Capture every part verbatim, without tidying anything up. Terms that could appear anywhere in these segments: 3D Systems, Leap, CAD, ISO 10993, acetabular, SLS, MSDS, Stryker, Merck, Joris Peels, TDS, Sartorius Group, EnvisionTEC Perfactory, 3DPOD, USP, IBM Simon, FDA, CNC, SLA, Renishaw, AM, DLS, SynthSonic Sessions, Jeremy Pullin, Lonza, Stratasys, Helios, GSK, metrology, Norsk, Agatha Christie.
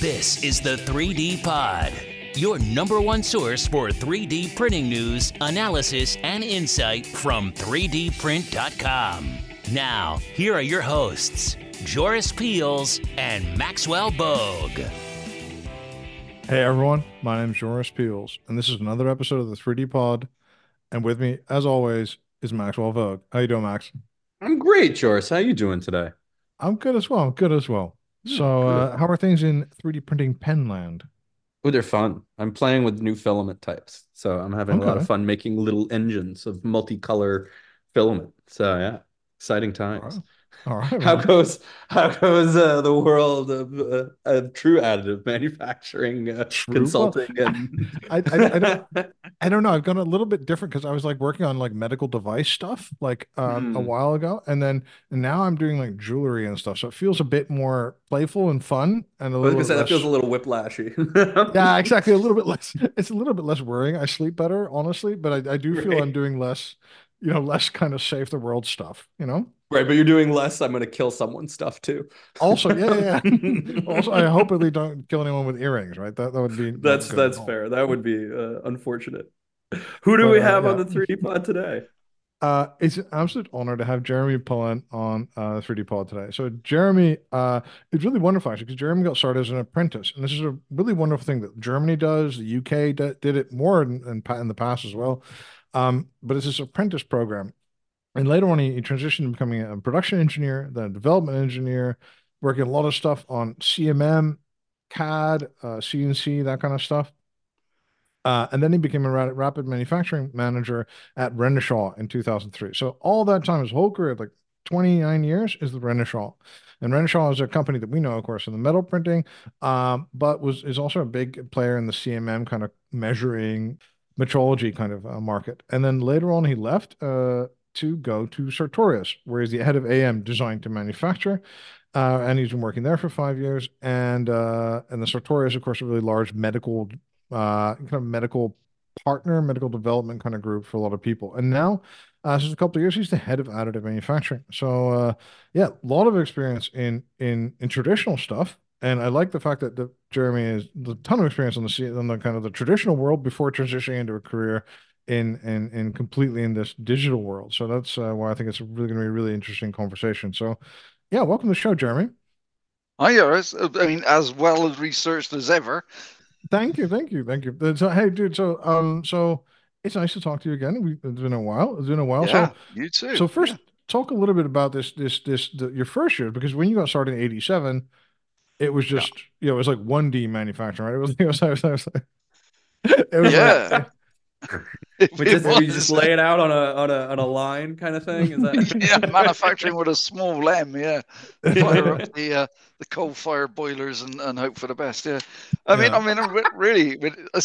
This is the three D Pod, your number one source for three D printing news, analysis, and insight from three D print dot com. Now, here are your hosts, Joris Peels and Maxwell Vogue. Hey everyone, my name is Joris Peels, and this is another episode of the three D Pod. And with me, as always, is Maxwell Vogue. How you doing, Max? I'm great, Joris. How you doing today? I'm good as well. Good as well. So uh, how are things in three D printing pen land? Oh, they're fun. I'm playing with new filament types. So I'm having okay. a lot of fun making little engines of multicolor filament. So yeah, exciting times. All right. All right, how man. goes how goes uh, the world of, uh, of true additive manufacturing, uh, true? consulting? Well, and I, I, I don't I don't know. I've gone a little bit different because I was like working on like medical device stuff like um, mm. a while ago, and then and now I'm doing like jewelry and stuff. So it feels a bit more playful and fun, and a little. Less... That feels a little whiplashy. Yeah, exactly. A little bit less. It's a little bit less worrying. I sleep better, honestly, but I, I do feel right. I'm doing less. You know, less kind of save the world stuff, you know? Right, but you're doing less I'm going to kill someone stuff too. Also, yeah, yeah. yeah. Also, I hope they don't kill anyone with earrings, right? That that would be... That's that's fair. That would be uh, unfortunate. Who do but, we have uh, yeah. on the three D Pod today? Uh, it's an absolute honor to have Jeremy Pullin on uh, three D Pod today. So Jeremy, uh, it's really wonderful actually, because Jeremy got started as an apprentice. And this is a really wonderful thing that Germany does, the U K d- did it more in, in the past as well. Um, but it's this apprentice program. And later on, he, he transitioned to becoming a production engineer, then a development engineer, working a lot of stuff on C M M, C A D, uh, C N C, that kind of stuff. Uh, and then he became a rad- rapid manufacturing manager at Renishaw in two thousand three. So all that time, his whole career, like twenty-nine years, is the Renishaw. And Renishaw is a company that we know, of course, in the metal printing, um, but was is also a big player in the C M M kind of measuring metrology kind of uh, market. And then later on, he left uh, to go to Sartorius, where he's the head of A M, design to manufacture. Uh, and he's been working there for five years. And uh, and the Sartorius, of course, a really large medical, uh, kind of medical partner, medical development kind of group for a lot of people. And now, uh, since a couple of years, he's the head of additive manufacturing. So uh, yeah, a lot of experience in in in traditional stuff. And I like the fact that the, Jeremy has a ton of experience on the on the kind of the traditional world before transitioning into a career in in, in completely in this digital world. So that's uh, why I think it's really going to be a really interesting conversation. So, yeah, welcome to the show, Jeremy. Hi, Joris. I mean, as well as researched as ever. Thank you, thank you, thank you. So, hey, dude. So, um, so it's nice to talk to you again. We, it's been a while. It's been a while. Yeah, so, you too. So first, yeah. talk a little bit about this this this the, your first year, because when you got started in eighty-seven. It was just, yeah. you know, it was like one D manufacturing, right? It was, it was, it was like, it was yeah. like, we just, we just lay it out on a on a on a line kind of thing. Is that? Yeah, manufacturing with a small M. Yeah, fire up the uh, the coal fire boilers and, and hope for the best. Yeah, I mean, yeah. I mean, really,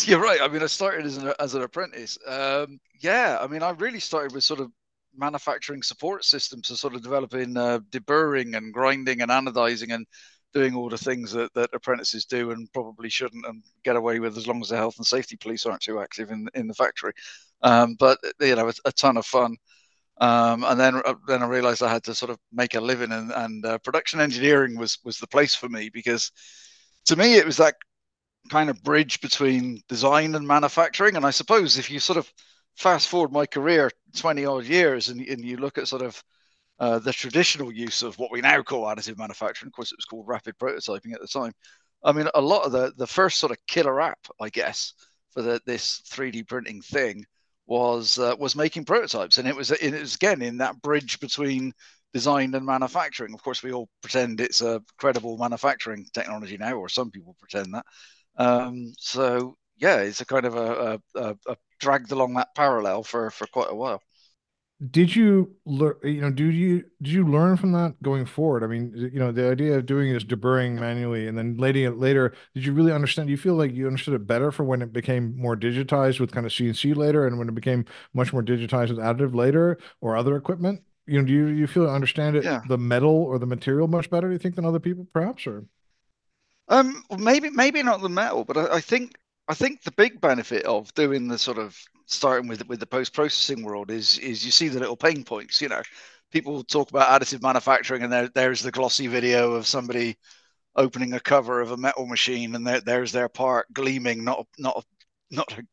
you're right. I mean, I started as an as an apprentice. Um, yeah, I mean, I really started with sort of manufacturing support systems, so sort of developing uh, deburring and grinding and anodizing and doing all the things that, that apprentices do and probably shouldn't and get away with as long as the health and safety police aren't too active in in the factory. Um, but, you know, a, a ton of fun. Um, and then then I realized I had to sort of make a living, and, and uh, production engineering was, was the place for me, because to me it was that kind of bridge between design and manufacturing. And I suppose if you sort of fast forward my career twenty odd years and, and you look at sort of Uh, the traditional use of what we now call additive manufacturing, of course it was called rapid prototyping at the time. I mean, a lot of the, the first sort of killer app, I guess, for the, this three D printing thing was uh, was making prototypes. And it was, it was, again, in that bridge between design and manufacturing. Of course, we all pretend it's a credible manufacturing technology now, or some people pretend that. Um, so, yeah, it's a kind of a, a, a dragged along that parallel for, for quite a while. Did you learn, you know, do you, did you learn from that going forward? I mean, you know, the idea of doing this deburring manually and then later, later, did you really understand, do you feel like you understood it better for when it became more digitized with kind of C N C later, and when it became much more digitized with additive later or other equipment? You know, do you, you feel understand it, yeah. the metal or the material much better, do you think, than other people perhaps, or? Um, maybe, maybe not the metal, but I, I think, I think the big benefit of doing the sort of starting with with the post-processing world is is you see the little pain points. You know, people talk about additive manufacturing and there there's the glossy video of somebody opening a cover of a metal machine, and there, there's their part gleaming, not not not a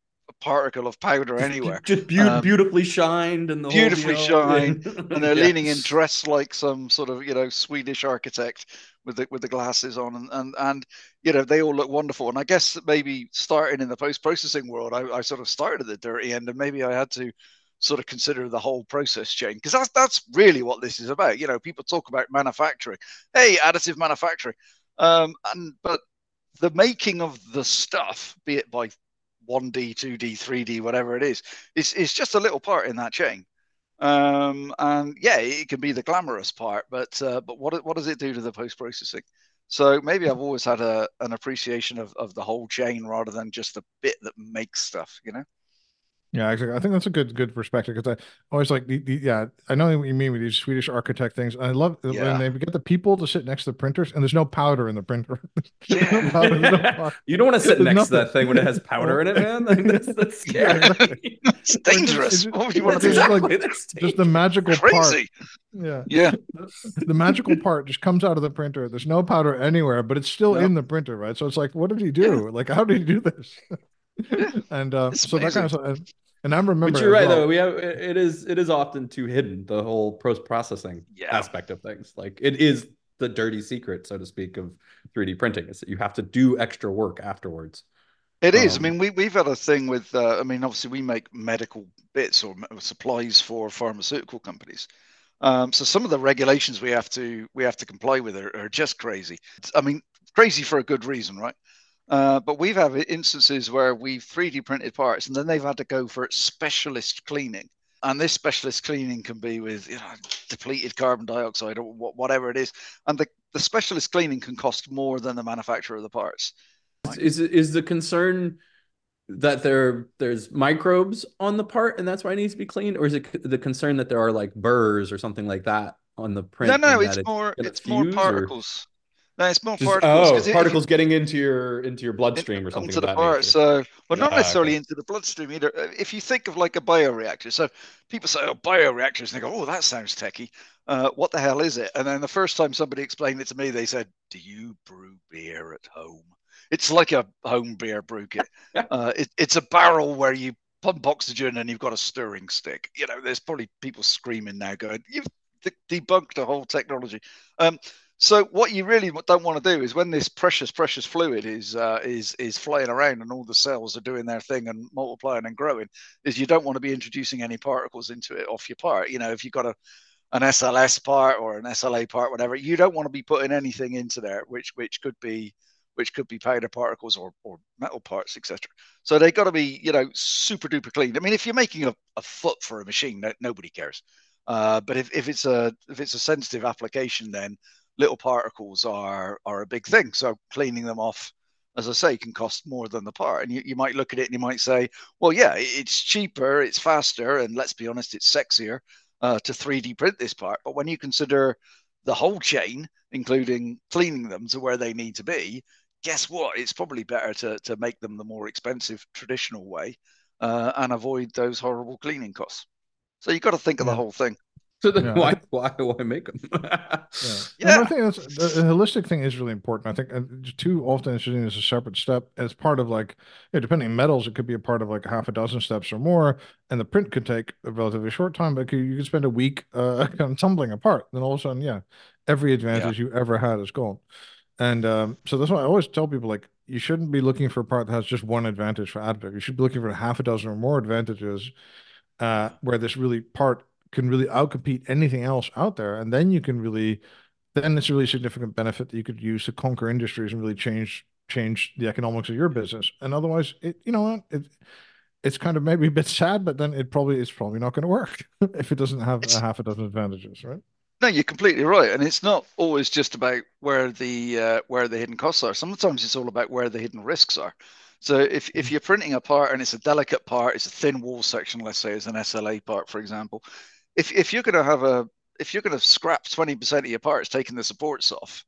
particle of powder anywhere, just be um, beautifully shined, and the beautifully whole shined, and they're yeah. leaning in, dressed like some sort of you know Swedish architect with the with the glasses on, and and, and you know they all look wonderful. And I guess that maybe starting in the post processing world, I, I sort of started at the dirty end, and maybe I had to sort of consider the whole process chain, because that's that's really what this is about. You know, people talk about manufacturing, hey, additive manufacturing, um, and but the making of the stuff, be it by one D, two D, three D, whatever it is, it's, it's just a little part in that chain. Um, and yeah, it can be the glamorous part, but uh, but what what does it do to the post-processing? So maybe I've always had a, an appreciation of, of the whole chain rather than just the bit that makes stuff, you know? Yeah, exactly. I think that's a good good perspective, because I always like the, the yeah. I know what you mean with these Swedish architect things. I love yeah. when they get the people to sit next to the printers, and there's no powder in the printer. Yeah. no powder, no you don't want to sit there's next nothing. to that thing when it has powder in it, man. Like, that's, that's scary. Yeah, exactly. It's dangerous. What would you want to do? Exactly. Like, just the magical Crazy. part. Yeah, yeah. The magical part just comes out of the printer. There's no powder anywhere, but it's still yep. in the printer, right? So it's like, what did he do? Yeah. Like, how did he do this? and uh, so that kind of stuff. And I remember, but you're right well. though. We have it is it is often too hidden, the whole post processing yeah. aspect of things. Like, it is the dirty secret, so to speak, of three D printing, is that you have to do extra work afterwards. It um, is. I mean, we we've had a thing with. Uh, I mean, obviously, we make medical bits or supplies for pharmaceutical companies. Um, so some of the regulations we have to we have to comply with are, are just crazy. I mean, crazy for a good reason, right? Uh, but we've had instances where we've three D printed parts, and then they've had to go for specialist cleaning. And this specialist cleaning can be with you know, depleted carbon dioxide or whatever it is. And the, the specialist cleaning can cost more than the manufacturer of the parts. Is, is, is the concern that there there's microbes on the part, and that's why it needs to be cleaned? Or is it the concern that there are like burrs or something like that on the print? No, no, it's, it's more, it's more particles. Or... No, it's more Just, particles. Oh, it, particles it, getting into your into your bloodstream or something. Into the part, so, well, not ah, necessarily okay. into the bloodstream either. If you think of like a bioreactor, so people say, "Oh, bioreactors," and they go, "Oh, that sounds techie. Uh, what the hell is it?" And then the first time somebody explained it to me, they said, "Do you brew beer at home? It's like a home beer brew kit. uh, it, it's a barrel where you pump oxygen and you've got a stirring stick." You know, there's probably people screaming now, going, "You've de debunked the whole technology." Um, So what you really don't want to do is when this precious, precious fluid is uh, is is flying around and all the cells are doing their thing and multiplying and growing, is you don't want to be introducing any particles into it off your part. You know, if you've got a an S L S part or an S L A part, whatever, you don't want to be putting anything into there, which which could be which could be powder particles or or metal parts, et cetera. So they got to be you know super duper clean. I mean, if you're making a, a foot for a machine, no, nobody cares. Uh, but if if it's a if it's a sensitive application, then little particles are are a big thing, so cleaning them off, as I say, can cost more than the part. And you, you might look at it and you might say, well, yeah, it's cheaper, it's faster, and let's be honest, it's sexier uh, to three D print this part. But when you consider the whole chain, including cleaning them to where they need to be, guess what? It's probably better to, to make them the more expensive traditional way uh, and avoid those horrible cleaning costs. So you've got to think of the whole thing. So then, yeah. why, why, why make them? yeah, yeah. I think that's, the, the holistic thing is really important. I think too often it's seen as a separate step, as part of like, you know, depending on metals, it could be a part of like half a dozen steps or more, and the print could take a relatively short time, but you could spend a week uh, kind of tumbling apart. Then all of a sudden, yeah, every advantage yeah. you ever had is gone. And um, so that's why I always tell people, like, you shouldn't be looking for a part that has just one advantage for additive. You should be looking for half a dozen or more advantages uh, where this really part can really outcompete anything else out there, and then you can really, then it's a really significant benefit that you could use to conquer industries and really change change the economics of your business. And otherwise, it you know what, it, it's kind of maybe a bit sad, but then it probably it's probably not going to work if it doesn't have it's, a half a dozen advantages, right? No, you're completely right, and it's not always just about where the uh, where the hidden costs are. Sometimes it's all about where the hidden risks are. So if, if you're printing a part and it's a delicate part, it's a thin wall section, let's say, it's an S L A part, for example. If if you're going to have a if you're going to scrap twenty percent of your parts, taking the supports off,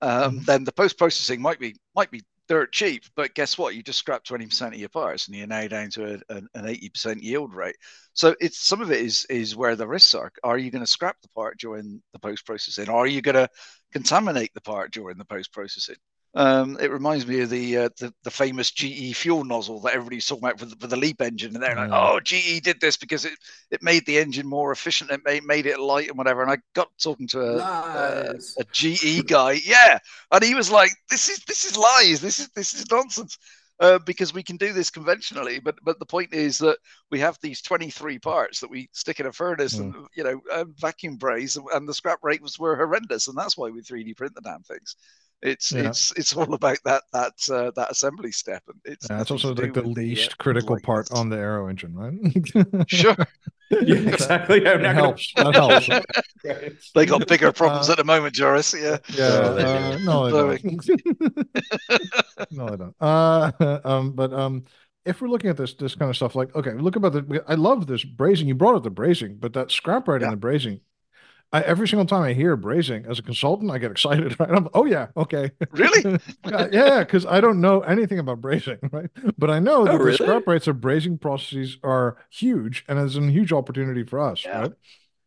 um, then the post processing might be might be dirt cheap, but guess what? You just scrap twenty percent of your parts and you're now down to a, an eighty percent yield rate. So it's some of it is is where the risks are. Are you going to scrap the part during the post-processing? Are you going to contaminate the part during the post-processing? Um, it reminds me of the, uh, the the famous G E fuel nozzle that everybody's talking about for the, for the Leap engine. And they're like, oh, G E did this because it, it made the engine more efficient. It made, made it light and whatever. And I got talking to a, a, a G E guy. Yeah. And he was like, this is this is lies. This is this is nonsense. Uh, because we can do this conventionally. But but the point is that we have these twenty-three parts that we stick in a furnace mm. and, you know, uh, vacuum braze. And, and the scrap rates were horrendous. And that's why we three D print the damn things. It's yeah. it's it's all about that that uh, that assembly step, and it's yeah, it's also like the least the, uh, critical lightness. part on the aero engine, right? Sure, yeah, exactly. I'm not helps. Gonna... that helps. Right. They got bigger problems uh, at the moment, Joris. Yeah, yeah. Uh, no, I don't. no, I don't. Uh, um, but um, if we're looking at this this kind of stuff, like okay, look about the. I love this brazing. You brought up the brazing, but that scrap right yeah. in the brazing. I, every single time I hear brazing as a consultant, I get excited. Right? I'm, oh yeah, okay. Really? Yeah, because I don't know anything about brazing, right? But I know oh, that really? the scrap rates of brazing processes are huge, and it's a huge opportunity for us, yeah. right?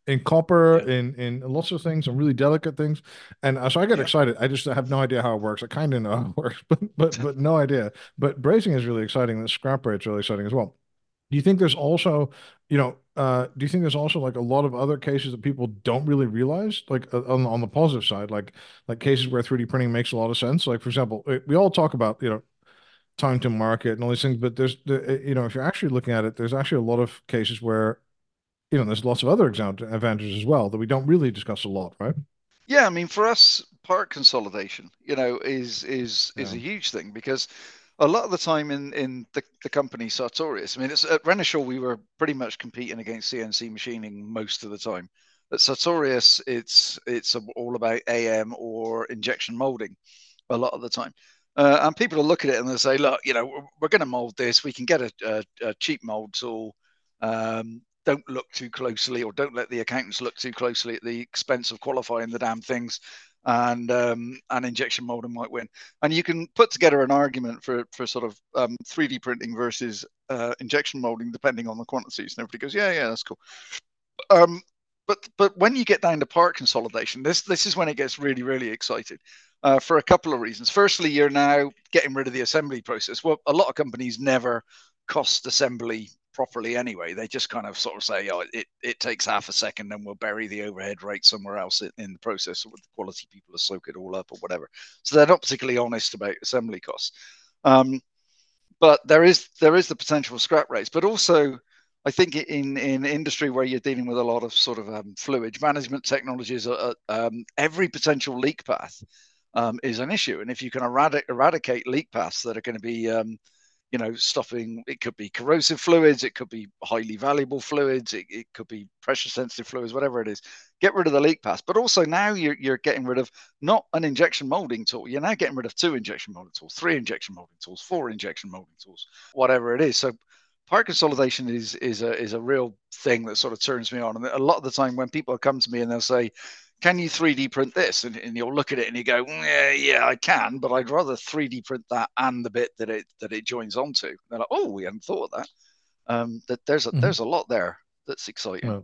In copper, yeah. in in lots of things, and really delicate things. And so I get yeah. excited. I just have no idea how it works. I kind of know how it works, but but but no idea. But brazing is really exciting. The scrap rate's really exciting as well. Do you think there's also, you know, uh, do you think there's also like a lot of other cases that people don't really realize, like uh, on, on the positive side, like like cases where three D printing makes a lot of sense? Like, for example, it, we all talk about, you know, time to market and all these things, but there's, the, you know, if you're actually looking at it, there's actually a lot of cases where, you know, there's lots of other advantages as well that we don't really discuss a lot, right? Yeah, I mean, for us, part consolidation, you know, is is is yeah. a huge thing because a lot of the time in, in the, the company Sartorius, I mean, it's, at Renishaw, we were pretty much competing against C N C machining most of the time. At Sartorius, it's it's all about A M or injection molding a lot of the time. Uh, and people will look at it and they'll say, look, you know, we're, we're going to mold this. We can get a, a, a cheap mold tool. Um, don't look too closely, or don't let the accountants look too closely at the expense of qualifying the damn things. And um, an injection molding might win, and you can put together an argument for for sort of um, three D printing versus uh, injection molding, depending on the quantities. And everybody goes, yeah, yeah, that's cool. Um, but but when you get down to part consolidation, this this is when it gets really really exciting uh, for a couple of reasons. Firstly, you're now getting rid of the assembly process. Well, a lot of companies never cost assembly properly anyway. They just kind of sort of say, oh, it, it takes half a second and we'll bury the overhead rate somewhere else in, in the process. The quality people will soak it all up or whatever. So they're not particularly honest about assembly costs. Um, but there is there is the potential scrap rates. But also, I think in, in industry where you're dealing with a lot of sort of um, fluid management technologies, uh, um, every potential leak path um, is an issue. And if you can eradic eradicate leak paths that are going to be... Um, you know, stopping, it could be corrosive fluids, it could be highly valuable fluids, it, it could be pressure sensitive fluids, whatever it is, get rid of the leak pass. But also now you're, you're getting rid of not an injection molding tool, you're now getting rid of two injection molding tools, three injection molding tools, four injection molding tools, whatever it is. So part consolidation is, is, a, is a real thing that sort of turns me on. And a lot of the time when people come to me and they'll say, can you three D print this? And, and you'll look at it and you go, mm, yeah, yeah, I can, but I'd rather three D print that and the bit that it that it joins onto. And they're like, oh, we hadn't thought of that. Um, that there's a mm-hmm. there's a lot there that's exciting. Right.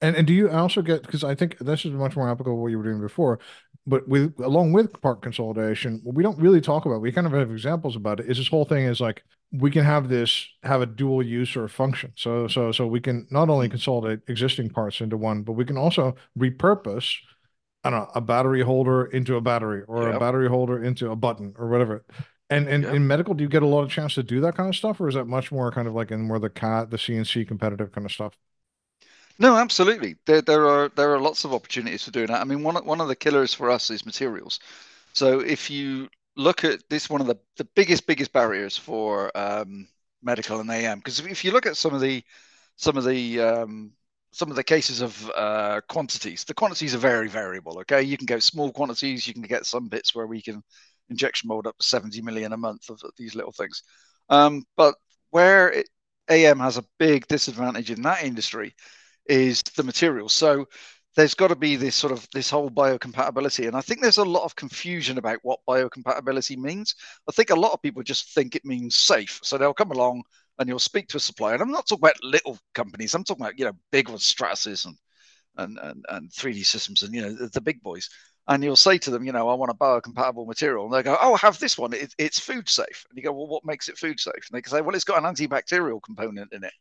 And and do you also get, because I think this is much more applicable to what you were doing before, but with along with part consolidation, what we don't really talk about, we kind of have examples about it, is this whole thing is like, we can have this have a dual use or function. So so so we can not only consolidate existing parts into one, but we can also repurpose, I don't know, a battery holder into a battery, or yep. a battery holder into a button or whatever. And and yep. in medical, do you get a lot of chance to do that kind of stuff, or is that much more kind of like in more the C A D, the C N C competitive kind of stuff? No, absolutely. There there are there are lots of opportunities for doing that. I mean, one one of the killers for us is materials. So if you look at this, one of the, the biggest, biggest barriers for um, medical and A M, because if, if you look at some of the, some of the, um, some of the cases of uh, quantities, the quantities are very variable. Okay, you can go small quantities, you can get some bits where we can injection mold up to seventy million a month of these little things. Um, but where it, A M has a big disadvantage in that industry is the material. So there's got to be this sort of this whole biocompatibility. And I think there's a lot of confusion about what biocompatibility means. I think a lot of people just think it means safe. So they'll come along and you'll speak to a supplier. And I'm not talking about little companies. I'm talking about, you know, big ones, Stratasys and, and, and, and three D Systems and, you know, the, the big boys. And you'll say to them, you know, I want a biocompatible material. And they go, oh, have this one. It, it's food safe. And you go, well, what makes it food safe? And they can say, well, it's got an antibacterial component in it.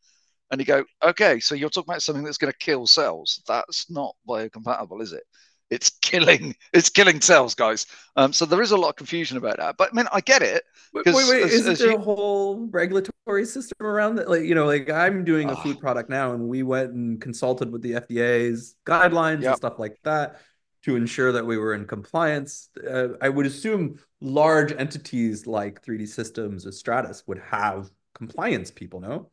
And you go, okay, so you're talking about something that's going to kill cells. That's not biocompatible, is it? It's killing, it's killing cells, guys. Um, so there is a lot of confusion about that. But I mean, I get it. Wait, wait, wait. As, isn't as there you... a whole regulatory system around that? Like, you know, like I'm doing oh. a food product now, and we went and consulted with the F D A's guidelines yep. and stuff like that to ensure that we were in compliance. Uh, I would assume large entities like three D Systems or Stratus would have compliance people, no?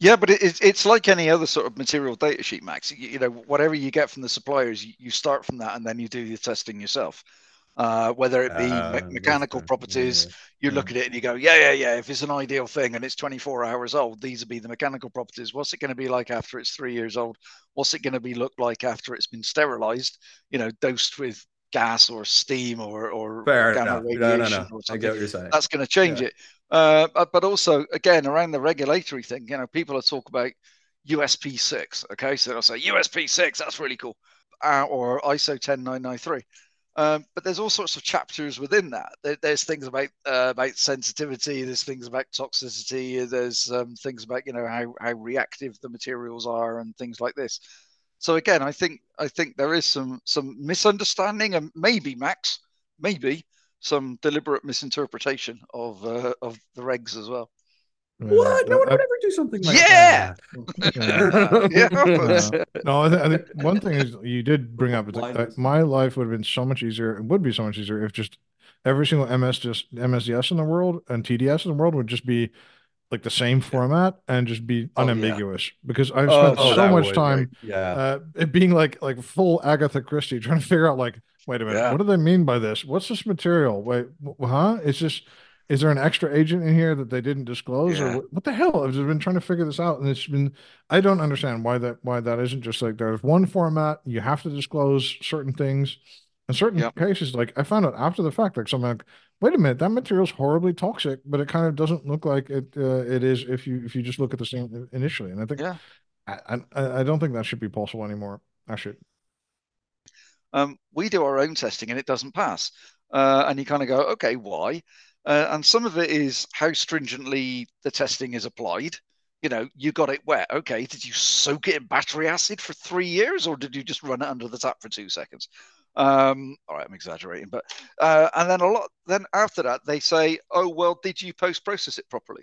Yeah, but it, it's like any other sort of material data sheet, Max. You, you know, whatever you get from the suppliers, you, you start from that and then you do your testing yourself. Uh, whether it be uh, me mechanical yeah, properties, yeah, yeah. you yeah. look at it and you go, yeah, yeah, yeah, if it's an ideal thing and it's twenty-four hours old, these would be the mechanical properties. What's it going to be like after it's three years old? What's it going to be look like after it's been sterilized, you know, dosed with gas or steam or, or gamma radiation? No, no, no. Or I get what you're saying. That's going to change yeah. it. Uh, but also, again, around the regulatory thing, you know, people are talking about U S P six, okay? So they'll say, U S P six, that's really cool, uh, or I S O one oh nine nine three. Um, but there's all sorts of chapters within that. There, there's things about uh, about sensitivity, there's things about toxicity, there's um, things about, you know, how, how reactive the materials are and things like this. So, again, I think I think there is some, some misunderstanding and maybe, Max, maybe, some deliberate misinterpretation of uh, of the regs as well. What? No one would ever do something like yeah! that. Yeah. yeah. No, I, th I think one thing is you did bring up that my life would have been so much easier. It would be so much easier if just every single M S D S in the world and T D S in the world would just be like the same format and just be unambiguous. Oh, yeah. Because I've spent oh, so much would, time right? yeah. uh, it being like like full Agatha Christie trying to figure out like, wait a minute, yeah. what do they mean by this? What's this material? Wait, huh? It's just, is there an extra agent in here that they didn't disclose? Yeah. Or what, what the hell? I've just been trying to figure this out. And it's been, I don't understand why that why that isn't just like there's one format, you have to disclose certain things. In certain yep. cases, like I found out after the fact, like something like, wait a minute, that material's horribly toxic, but it kind of doesn't look like it uh, it is if you if you just look at the same initially. And I think, yeah. I, I, I don't think that should be possible anymore. I should. Um, we do our own testing and it doesn't pass. Uh, and you kind of go, okay, why? Uh, and some of it is how stringently the testing is applied. You know, you got it wet. Okay, did you soak it in battery acid for three years or did you just run it under the tap for two seconds? Um, all right, I'm exaggerating. But uh, and then a lot, then after that, they say, oh, well, did you post-process it properly?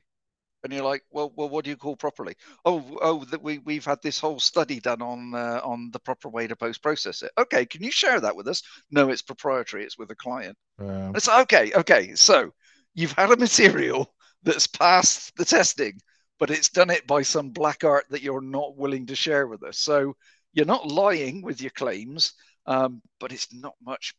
And you're like, well, well, what do you call properly? Oh, oh, that we we've had this whole study done on uh, on the proper way to post process it. Okay, can you share that with us? No, it's proprietary. It's with a client. Um, it's okay, okay. So you've had a material that's passed the testing, but it's done it by some black art that you're not willing to share with us. So you're not lying with your claims, um, but it's not much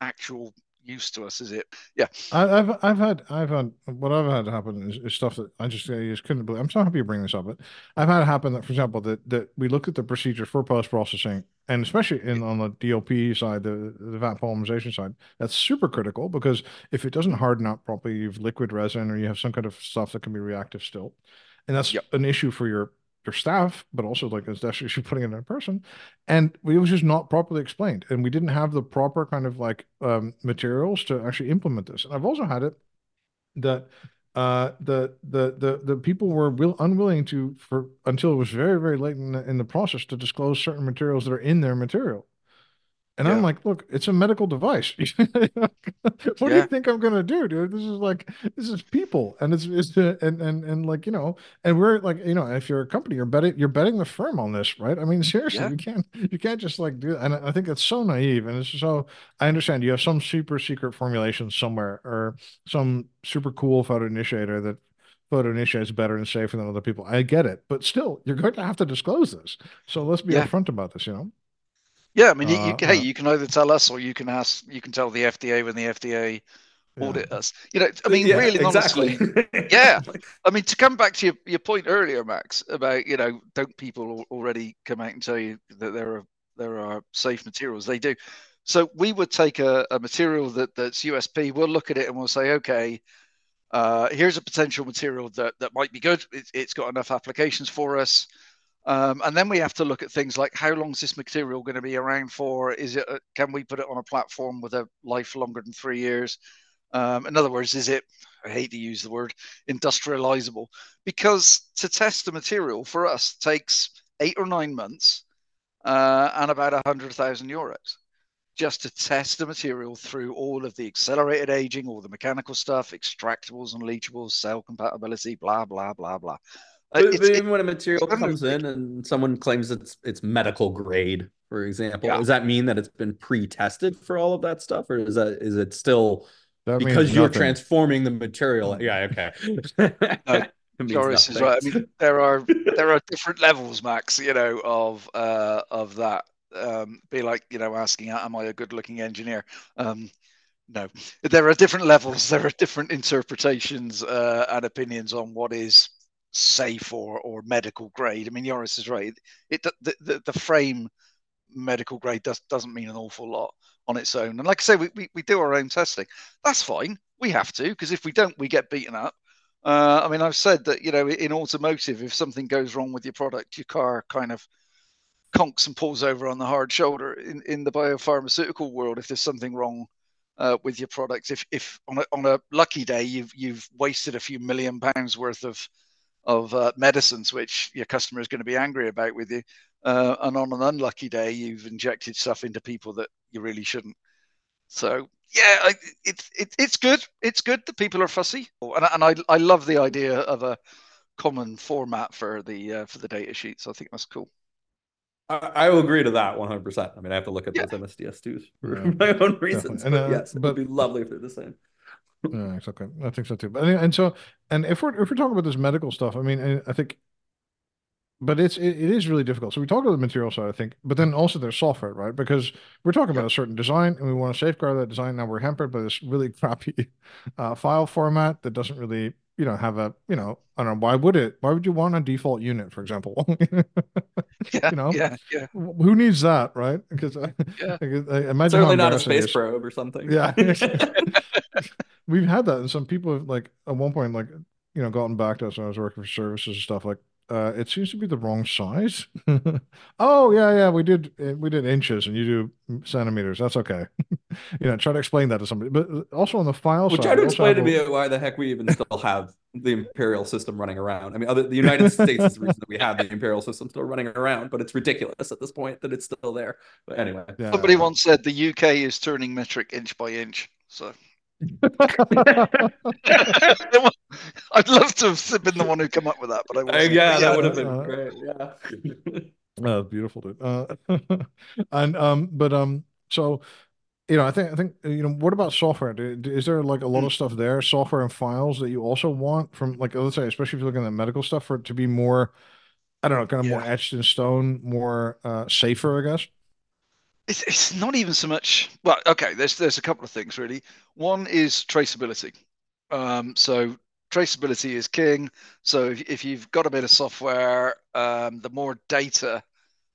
actual used to us, is it? Yeah. I, I've I've had I've had what I've had happen is, is stuff that I just I just couldn't believe. I'm so happy you bring this up, but I've had it happen that, for example, that that we looked at the procedures for post processing, and especially in on the D L P side, the the vat polymerization side, that's super critical because if it doesn't harden up properly, you've liquid resin or you have some kind of stuff that can be reactive still, and that's yep. an issue for your. your staff, but also like it's actually putting it in person. And it was just not properly explained. And we didn't have the proper kind of like um, materials to actually implement this. And I've also had it that uh, the, the, the, the people were will, unwilling to, for until it was very, very late in the, in the process to disclose certain materials that are in their material. And yeah. I'm like, look, it's a medical device. What yeah. do you think I'm gonna do, dude? This is like, this is people, and it's, it's uh, and and and like, you know, and we're like, you know, if you're a company, you're betting, you're betting the firm on this, right? I mean, seriously, yeah. you can't, you can't just like do that. And I think that's so naive. And it's so, I understand you have some super secret formulation somewhere, or some super cool photo initiator that. Photo initiates better and safer than other people. I get it, but still, you're going to have to disclose this. So let's be yeah. upfront about this, you know. Yeah, I mean, uh, you, you, uh, hey, you can either tell us, or you can ask, you can tell the F D A when the F D A yeah. audit us. You know, I mean, yeah, really, exactly. honestly, yeah. I mean, to come back to your, your point earlier, Max, about, you know, don't people already come out and tell you that they're a there are safe materials. They do. So we would take a, a material that, that's U S P, we'll look at it and we'll say, okay, uh, here's a potential material that, that might be good. It, it's got enough applications for us. Um, and then we have to look at things like, how long is this material going to be around for? Is it, can we put it on a platform with a life longer than three years? Um, in other words, is it, I hate to use the word, industrializable? Because to test the material for us takes eight or nine months uh, and about one hundred thousand euros just to test the material through all of the accelerated aging, all the mechanical stuff, extractables and leachables, cell compatibility, blah, blah, blah, blah. But, it's, but even it, when a material comes in and someone claims it's it's medical grade, for example, yeah. does that mean that it's been pre-tested for all of that stuff, or is that is it still that because you're transforming the material? Yeah, okay. No, Joris is right. I mean, there are there are different levels, Max. You know, of uh, of that. Um, be like, you know, asking, "Am I a good-looking engineer?" Um, no, there are different levels. There are different interpretations uh, and opinions on what is safe or or medical grade. I mean, Joris is right. It the, the, the frame medical grade does, doesn't mean an awful lot on its own. And like I say, we, we, we do our own testing. That's fine. We have to, because if we don't, we get beaten up. Uh, I mean, I've said that, you know, in automotive, if something goes wrong with your product, your car kind of conks and pulls over on the hard shoulder. In, in the biopharmaceutical world, if there's something wrong Uh, with your products, if if on a, on a lucky day you've you've wasted a few million pounds worth of of uh, medicines, which your customer is going to be angry about with you, uh, and on an unlucky day you've injected stuff into people that you really shouldn't. So yeah, I, it, it it's good. It's good that people are fussy, and and I I love the idea of a common format for the uh, for the data sheets. I think that's cool. I will agree to that one hundred percent. I mean, I have to look at yeah. those M S D S twos for yeah. my own reasons. And, uh, but yes, but, it would be lovely if they're the same. Yeah, exactly. I think so too. But, and so, and if we're if we're talking about this medical stuff, I mean, I think, but it's it, it is really difficult. So we talk about the material side, I think, but then also there's software, right? Because we're talking about a certain design and we want to safeguard that design. Now we're hampered by this really crappy uh, file format that doesn't really, you know, have a, you know, I don't know, why would it, why would you want a default unit, for example? yeah, you know, yeah, yeah. Who needs that, right? Because I, yeah. I, I imagine certainly not a space probe or something. Yeah. We've had that. And some people have, like, at one point, like, you know, gotten back to us when I was working for services and stuff, like, uh, it seems to be the wrong size. Oh, yeah, yeah, we did, we did inches and you do centimeters. That's okay. You know, try to explain that to somebody. But also on the file well, side. Try to explain to me a... why the heck we even still have the imperial system running around. I mean, other, the United States is the reason that we have the imperial system still running around, but it's ridiculous at this point that it's still there. But anyway. Yeah. Somebody once said the U K is turning metric inch by inch, so... I'd love to have been the one who come up with that, but I wasn't. Yeah, yeah, that would have been uh, great. Yeah, uh, beautiful, dude. Uh, and um, but um, so you know, I think I think you know, what about software? Is there like a lot of stuff there, software and files that you also want from, like, let's say, especially if you're looking at medical stuff, for it to be more, I don't know, kind of yeah. more etched in stone, more uh, safer, I guess. It's, it's not even so much. Well, okay, there's there's a couple of things really. One is traceability. Um, so traceability is king. So if, if you've got a bit of software, um, the more data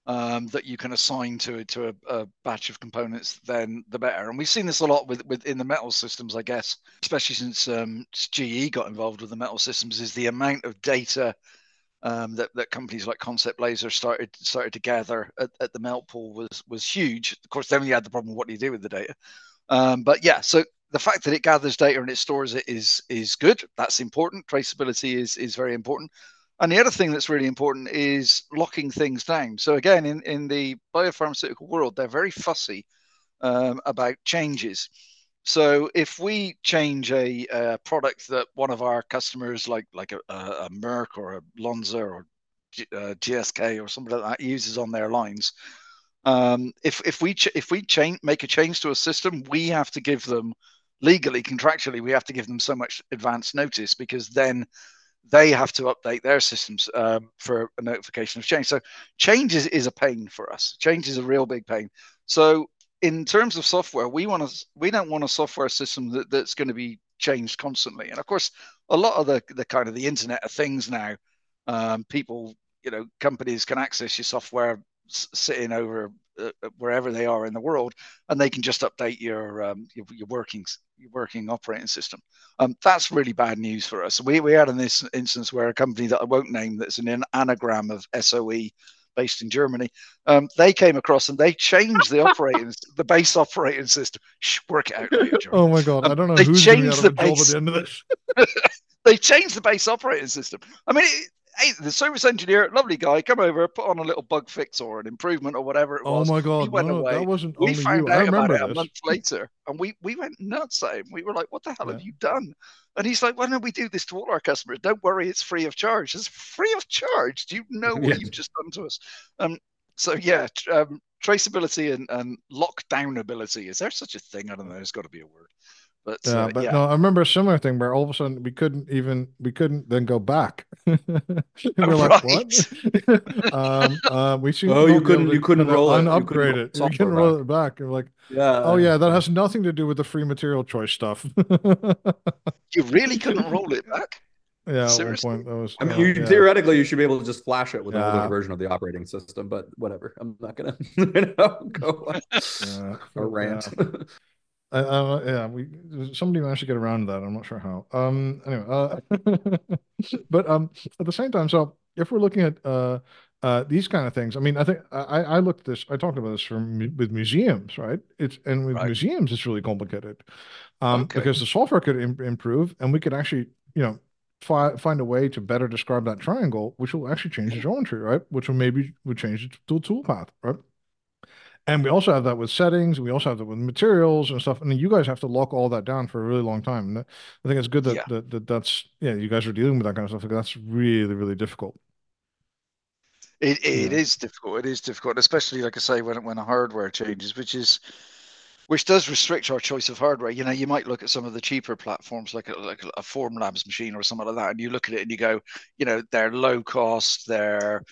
um, that you can assign to to a, a batch of components, then the better. And we've seen this a lot with within the metal systems, I guess, especially since um, G E got involved with the metal systems. Is the amount of data Um, that, that companies like Concept Laser started started to gather at, at the melt pool was was huge. Of course, then we had the problem of what do you do with the data. Um, but yeah, so the fact that it gathers data and it stores it is is good. That's important. Traceability is is very important. And the other thing that's really important is locking things down. So again, in, in the biopharmaceutical world, they're very fussy um, about changes. So if we change a, a product that one of our customers, like like a, a Merck or a Lonza or G, uh, G S K or somebody like that uses on their lines, um, if if we ch if we change make a change to a system, we have to give them legally, contractually, we have to give them so much advance notice, because then they have to update their systems um, for a notification of change. So change is, is a pain for us. Change is a real big pain. So in terms of software, we want to we don't want a software system that, that's going to be changed constantly. And of course, a lot of the, the kind of the Internet of Things now, um, people, you know, companies can access your software sitting over uh, wherever they are in the world, and they can just update your um, your, your working your working operating system. Um, that's really bad news for us. We we had in this instance where a company that I won't name, that's an anagram of S O E, based in Germany, um, they came across and they changed the operating, the base operating system. Shh, work it out. Later, oh my God, um, I don't know. They who's changed the, the base. At the end of this. They changed the base operating system. I mean, it, hey, the service engineer, lovely guy, come over, put on a little bug fix or an improvement or whatever it was. Oh my God, he went no, away. That wasn't we only found you. out about this. it a month later, and we we went nuts at him. We were like, "What the hell yeah. have you done?" And he's like, "Why don't we do this to all our customers? Don't worry, it's free of charge." It's free of charge. Do you know what yes. you've just done to us? Um, so yeah, um, traceability and, and lockdownability. Is there such a thing? I don't know. There's got to be a word. But, yeah, uh, but yeah. no, I remember a similar thing where all of a sudden we couldn't even we couldn't then go back. we were right. like, what? um, uh, we oh, you couldn't, to, you couldn't you know, roll it, unupgrade you it. You couldn't roll back. it back. And like, yeah. oh yeah, that has nothing to do with the free material choice stuff. You really couldn't roll it back. Yeah, seriously. At one point, that was, I mean, you, yeah. theoretically, you should be able to just flash it with yeah. another version of the operating system. But whatever, I'm not gonna you know, go yeah. a rant. Yeah. I, I, yeah, we somebody managed to get around that. I'm not sure how. Um, anyway, uh, but um, at the same time, so if we're looking at uh, uh, these kind of things, I mean, I think I, I looked at this. I talked about this from with museums, right? It's and with right. museums, it's really complicated um, okay. because the software could im improve, and we could actually, you know, fi find a way to better describe that triangle, which will actually change the geometry, right? Which will maybe would change it to a toolpath, right? And we also have that with settings. And we also have that with materials and stuff. And then you guys have to lock all that down for a really long time. And I think it's good that, yeah. that, that that's, yeah, you guys are dealing with that kind of stuff. Because that's really, really difficult. It It yeah. is difficult. It is difficult, especially, like I say, when, when the hardware changes, which is, which does restrict our choice of hardware. You know, you might look at some of the cheaper platforms, like a, like a Formlabs machine or something like that. And you look at it and you go, you know, they're low cost, they're,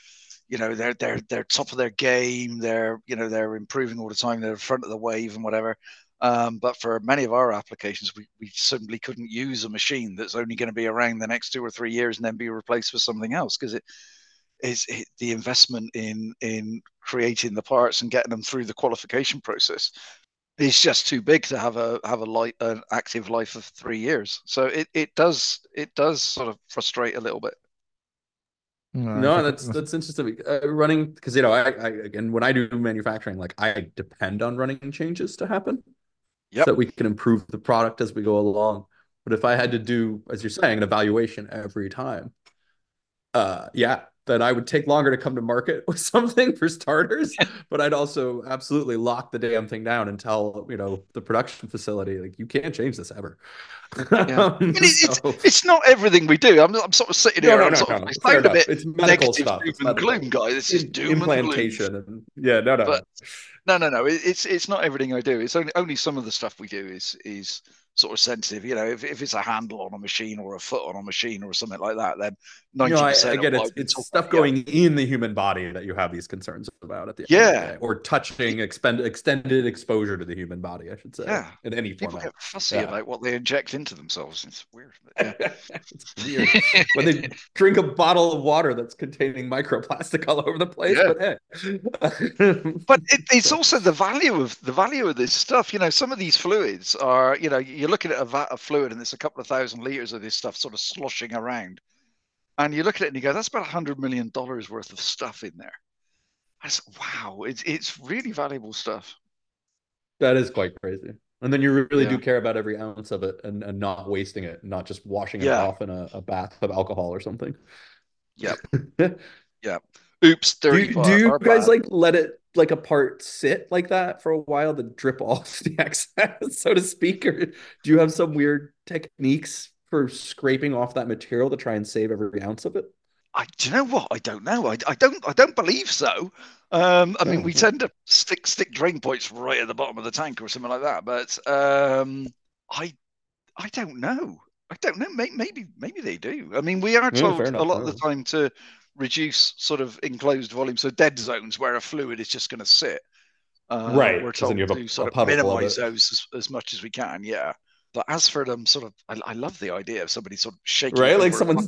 you know, they're they're they're top of their game. They're you know they're improving all the time. They're in front of the wave and whatever. Um, but for many of our applications, we, we simply couldn't use a machine that's only going to be around the next two or three years and then be replaced with something else, because it is it, the investment in in creating the parts and getting them through the qualification process is just too big to have a have a light an active life of three years. So it it does it does sort of frustrate a little bit. No, no that's that's interesting. Uh, running, because you know, I, I again, when I do manufacturing, like I depend on running changes to happen, yeah, so that we can improve the product as we go along. But if I had to do, as you're saying, an evaluation every time, uh, yeah, then I would take longer to come to market with something for starters. But I'd also absolutely lock the damn thing down and tell you know the production facility, like, you can't change this ever. Yeah. um, I mean, it's, so. it's not everything we do. I'm, I'm sort of sitting here. No, no, no, sort no, no. Of, I sound a bit it's medical stuff. Doom it's and gloom, guy. This is doom implantation. And gloom. And, yeah, no, no, but, no, no, no. It's it's not everything I do. It's only only some of the stuff we do is is sort of sensitive. You know, if if it's a handle on a machine or a foot on a machine or something like that, then ninety percent no, I, I get it. It's, it's stuff going yeah. in the human body that you have these concerns about at the end yeah. of the day. Or touching expend, extended exposure to the human body, I should say. Yeah. In any format. People get fussy yeah. about what they inject into themselves. It's weird. But yeah. It's weird. When they drink a bottle of water that's containing microplastic all over the place, yeah. but hey. But it, it's so. also the value of the value of this stuff. You know, some of these fluids are, you know, you You're looking at a vat of fluid and there's a couple of thousand liters of this stuff sort of sloshing around. And you look at it and you go, that's about one hundred million dollars worth of stuff in there. That's, wow, it's, it's really valuable stuff. That is quite crazy. And then you really yeah. do care about every ounce of it and, and not wasting it, not just washing yeah. it off in a, a bath of alcohol or something. Yeah. yeah. Oops. Do you, do you guys bad. like let it like a part sit like that for a while to drip off the excess, so to speak? Or do you have some weird techniques for scraping off that material to try and save every ounce of it? I do you know what? I don't know. I, I don't I don't believe so. Um, I mean, we tend to stick stick drain points right at the bottom of the tank or something like that. But um, I I don't know. I don't know. Maybe maybe they do. I mean, we are told yeah, enough, a lot yeah. of the time to reduce sort of enclosed volume, so dead zones where a fluid is just going to sit. Uh, right. We're told to sort of minimize those as, as much as we can. Yeah. But as for them, sort of, I, I love the idea of somebody sort of shaking, right, like someone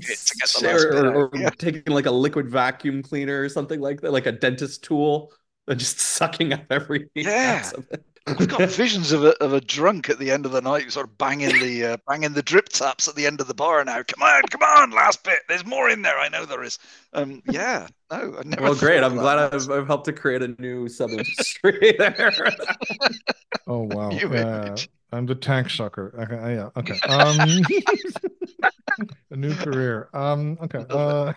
or, or yeah. taking like a liquid vacuum cleaner or something like that, like a dentist tool, They're just sucking up everything. Yeah. I've got visions of a, of a drunk at the end of the night sort of banging the uh, banging the drip taps at the end of the bar now. Come on, come on, last bit. There's more in there. I know there is. Um, yeah, no, I never. Well, great. I'm glad I've, I've helped to create a new sub-industry there. Oh, wow. Uh, I'm the tank sucker. Okay, yeah, okay. Um, a new career. Um, okay. Uh,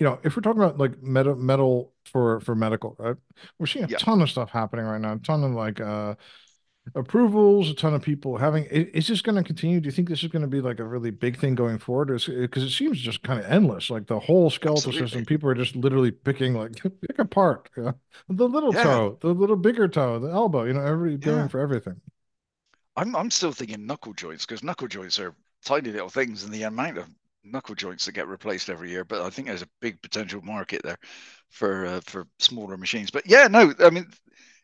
you know, if we're talking about like metal, metal for for medical, right? We're seeing a yeah. ton of stuff happening right now. A ton of like uh, approvals, a ton of people having. Is, is this going to continue? Do you think this is going to be like a really big thing going forward? Because it, it seems just kind of endless. Like the whole skeletal Absolutely. system, people are just literally picking like pick apart, you know? the little yeah. toe, the little bigger toe, the elbow. You know, every yeah. going for everything. I'm I'm still thinking knuckle joints, because knuckle joints are tiny little things, and the amount of knuckle joints that get replaced every year, but I think there's a big potential market there for uh, for smaller machines. But yeah, no, I mean,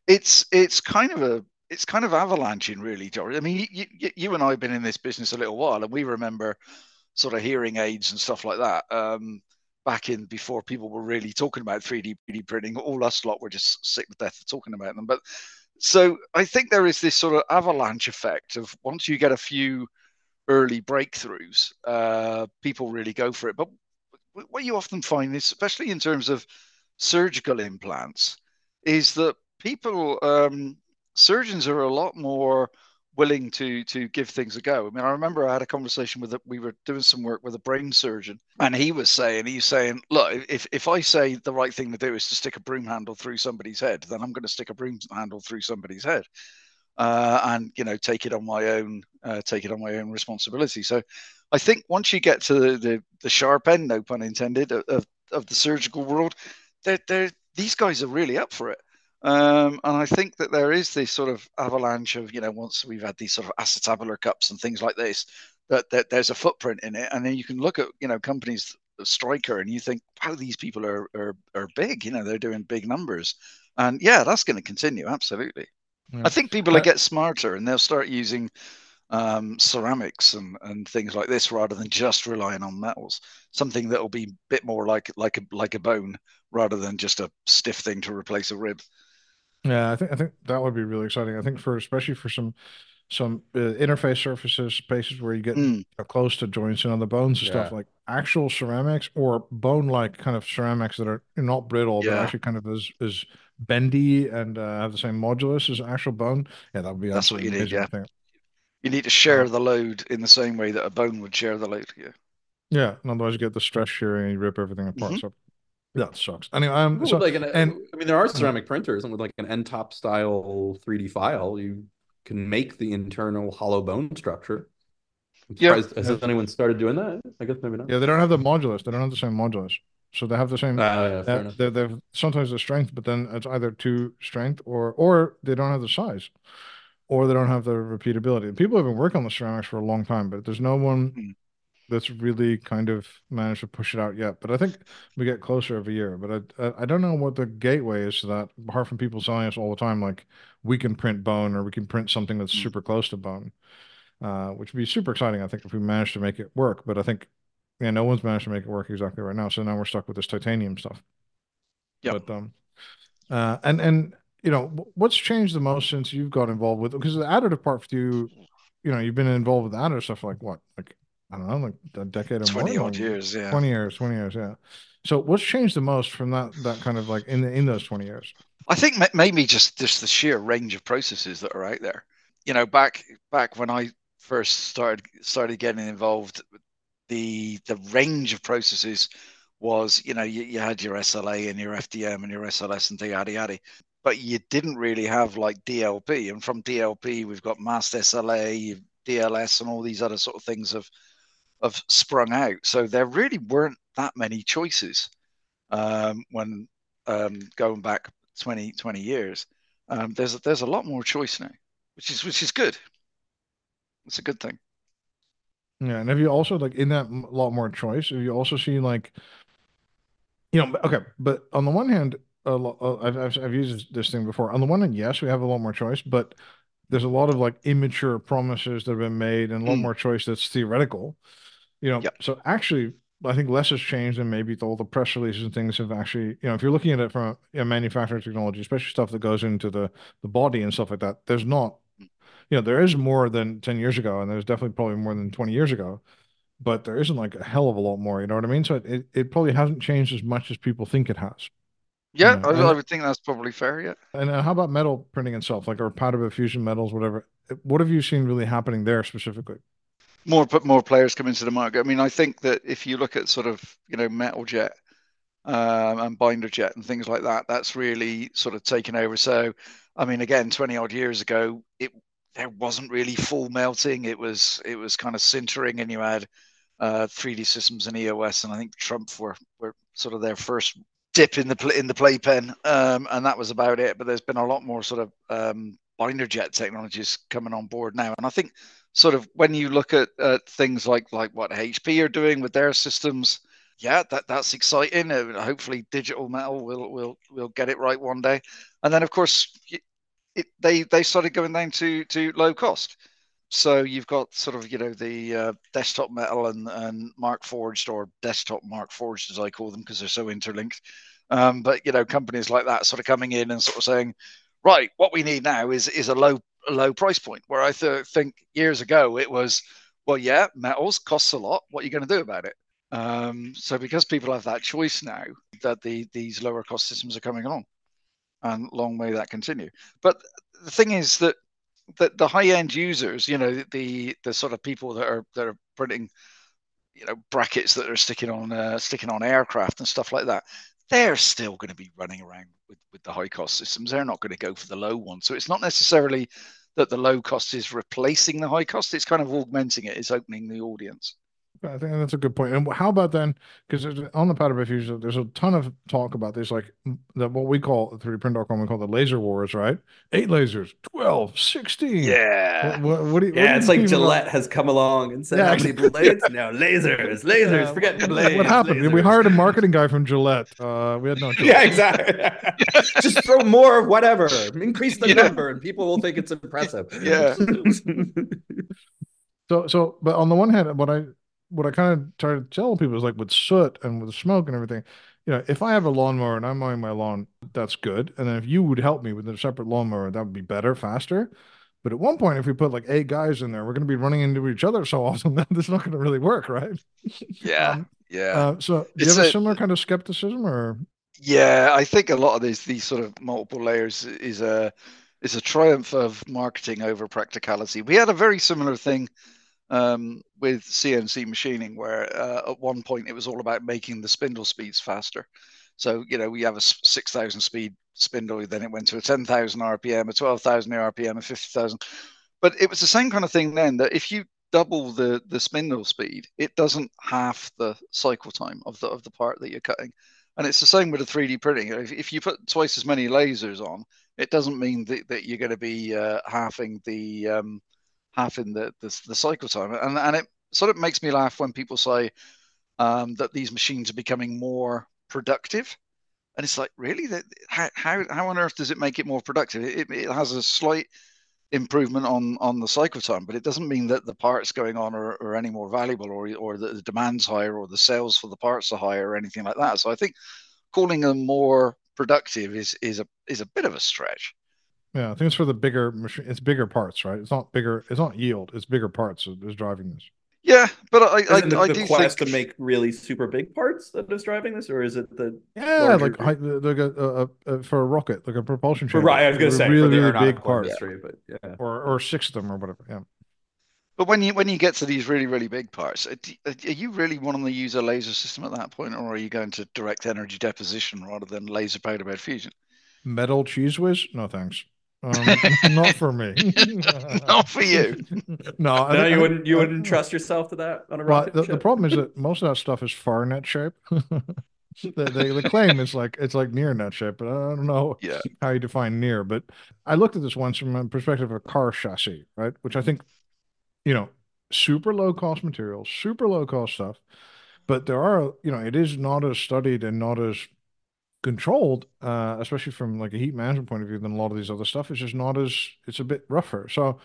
it's it's kind of a it's kind of avalanching, really, Joris. I mean, you, you, you and I have been in this business a little while, and we remember sort of hearing aids and stuff like that um, back in before people were really talking about three D printing. All us lot were just sick with death of talking about them. But so I think there is this sort of avalanche effect of once you get a few early breakthroughs, uh, people really go for it. But what you often find is, especially in terms of surgical implants, is that people, um, surgeons are a lot more willing to to give things a go. I mean, I remember I had a conversation with, we were doing some work with a brain surgeon, and he was saying, he's saying, look, if, if I say the right thing to do is to stick a broom handle through somebody's head, then I'm going to stick a broom handle through somebody's head. Uh, and, you know, take it on my own, uh, take it on my own responsibility. So I think once you get to the, the, the sharp end, no pun intended, of, of the surgical world, they're, they're, these guys are really up for it. Um, and I think that there is this sort of avalanche of, you know, once we've had these sort of acetabular cups and things like this, that, that there's a footprint in it. And then you can look at, you know, companies, Stryker, and you think, wow, these people are, are, are big, you know, they're doing big numbers. And yeah, that's going to continue. Absolutely. Yeah. I think people will get smarter, and they'll start using um, ceramics and, and things like this rather than just relying on metals. Something that will be a bit more like like a, like a bone rather than just a stiff thing to replace a rib. Yeah, I think I think that would be really exciting. I think for especially for some some uh, interface surfaces, spaces where you get mm. close to joints and on the bones and yeah. stuff, like actual ceramics or bone-like kind of ceramics that are not brittle, yeah. but actually kind of is is. bendy and uh, have the same modulus as actual bone. Yeah, that would be that's what you need. Yeah, thing. You need to share the load in the same way that a bone would share the load. Yeah, yeah. And otherwise, you get the stress shearing and you rip everything apart. Mm-hmm. So that sucks. Anyway, um, Ooh, so, like an, and I mean, there are ceramic printers, and with like an N top style three D file, you can make the internal hollow bone structure. I'm surprised, yeah. Has anyone started doing that? I guess maybe not. Yeah, they don't have the modulus. They don't have the same modulus. So they have the same, uh, yeah, uh, they they've sometimes the strength, but then it's either too strength or, or they don't have the size, or they don't have the repeatability. And people have been working on the ceramics for a long time, but there's no one that's really kind of managed to push it out yet. But I think we get closer every year, but I, I, I don't know what the gateway is to that, apart from people telling us all the time, like we can print bone or we can print something that's mm. super close to bone, uh, which would be super exciting. I think if we manage to make it work, but I think, yeah, no one's managed to make it work exactly right now. So now we're stuck with this titanium stuff. Yeah. But um, uh, and and you know what's changed the most since you've got involved with, because the additive part for you, you know, you've been involved with the additive stuff for like what, like I don't know, like a decade or more. Twenty odd years, yeah. Twenty years, twenty years, yeah. So what's changed the most from that that kind of like in the, in those twenty years? I think maybe just just the sheer range of processes that are out there. You know, back back when I first started started getting involved, the the range of processes was, you know, you, you had your S L A and your F D M and your S L S and yada yada, but you didn't really have like D L P. And from D L P, we've got masked S L A, D L S, and all these other sort of things have have sprung out. So there really weren't that many choices um, when um, going back twenty, twenty years. Um, there's there's a lot more choice now, which is which is good. It's a good thing. Yeah, and have you also, like, in that lot more choice, have you also seen, like, you know, okay, but on the one hand, a lot, I've, I've, I've used this thing before. On the one hand, yes, we have a lot more choice, but there's a lot of, like, immature promises that have been made and a lot mm. more choice that's theoretical, you know. Yep. So actually, I think less has changed, and maybe all the press releases and things have actually, you know, if you're looking at it from a, a manufacturing technology, especially stuff that goes into the, the body and stuff like that, there's not, you know, there is more than ten years ago, and there's definitely probably more than twenty years ago, but there isn't like a hell of a lot more, you know what I mean? So it, it probably hasn't changed as much as people think it has. Yeah, you know? I, I would think that's probably fair, yeah. And uh, how about metal printing itself, like or powder bed fusion metals, whatever? What have you seen really happening there specifically? More, but more players come into the market. I mean, I think that if you look at sort of, you know, metal jet um, and binder jet and things like that, that's really sort of taken over. So, I mean, again, twenty odd years ago, it there wasn't really full melting. It was it was kind of sintering, and you had uh, three D Systems and E O S, and I think Trump were were sort of their first dip in the in the playpen, um, and that was about it. But there's been a lot more sort of um, binder jet technologies coming on board now, and I think. Sort of when you look at uh, things like like what H P are doing with their systems, yeah, that that's exciting. Uh, hopefully, digital metal will will will get it right one day. And then, of course, it, they they started going down to to low cost. So you've got sort of you know the uh, desktop metal and and Markforged, or desktop Markforged as I call them because they're so interlinked. Um, but you know companies like that sort of coming in and sort of saying, right, what we need now is is a low. A low price point, where I th think years ago it was, well, yeah, metals costs a lot. What are you going to do about it? Um, so because people have that choice now, that the these lower cost systems are coming along, and long may that continue. But the thing is that that the high end users, you know, the the sort of people that are that are printing, you know, brackets that are sticking on uh, sticking on aircraft and stuff like that, they're still going to be running around with, with the high cost systems. They're not going to go for the low one. So it's not necessarily that the low cost is replacing the high cost. It's kind of augmenting it. It's opening the audience. I think that's a good point. And how about then, because on the powder bed fusion, there's a ton of talk about this, like the, what we call three D print dot com, we call the laser wars, right? Eight lasers, twelve, sixteen. Yeah. What, what, what do you, yeah, what it's like Gillette about? Has come along and said, yeah, how many blades? No, lasers, lasers, yeah. Forget blades. What happened? Lasers. We hired a marketing guy from Gillette. Uh, we had no choice. Yeah, exactly. Just throw more of whatever. Increase the yeah. number and people will think it's impressive. Yeah. so, so, but on the one hand, what I... what I kind of try to tell people is like with soot and with smoke and everything, you know, if I have a lawnmower and I'm mowing my lawn, that's good. And then if you would help me with a separate lawnmower, that would be better, faster. But at one point, if we put like eight guys in there, we're going to be running into each other so often that it's not going to really work, right? Yeah, um, yeah. Uh, so do you have a, a similar kind of skepticism or? Yeah, I think a lot of these these sort of multiple layers is a, is a triumph of marketing over practicality. We had a very similar thing Um, with C N C machining, where uh, at one point it was all about making the spindle speeds faster. So, you know, we have a six thousand speed spindle, then it went to a ten thousand R P M, a twelve thousand R P M, a fifty thousand. But it was the same kind of thing then, that if you double the, the spindle speed, it doesn't half the cycle time of the, of the part that you're cutting. And it's the same with the three D printing. If, if you put twice as many lasers on, it doesn't mean that, that you're going to be uh, halving the... Um, half in the, the the cycle time, and and it sort of makes me laugh when people say um, that these machines are becoming more productive, and it's like, really, that how how, how on earth does it make it more productive? It, it has a slight improvement on on the cycle time, but it doesn't mean that the parts going on are, are any more valuable, or or that the demand's higher, or the sales for the parts are higher, or anything like that. So I think calling them more productive is is a is a bit of a stretch. Yeah, I think it's for the bigger machine. It's bigger parts, right? It's not bigger. It's not yield. It's bigger parts is driving this. Yeah, but I, I, the, I the do quest think... to make really super big parts that is driving this, or is it the yeah, larger... like like a, a, a, for a rocket, like a propulsion chamber? Right, I was going to say really, for the really big parts, yeah. but yeah, or or six of them or whatever. Yeah. But when you when you get to these really really big parts, are you really wanting to use a laser system at that point, or are you going to direct energy deposition rather than laser powder bed fusion? Metal cheese whiz? No thanks. Um, not for me. Not for you. No, no, you wouldn't. You wouldn't trust yourself to that on a rocket ship. The, the problem is that most of that stuff is far net shape. they, they, they claim it's like it's like near net shape, but I don't know yeah. how you define near. But I looked at this once from a perspective of a car chassis, right? Which I think, you know, super low cost materials, super low cost stuff. But there are, you know, it is not as studied and not as controlled, uh, especially from like a heat management point of view, than a lot of these other stuff. It's just not as, it's a bit rougher. So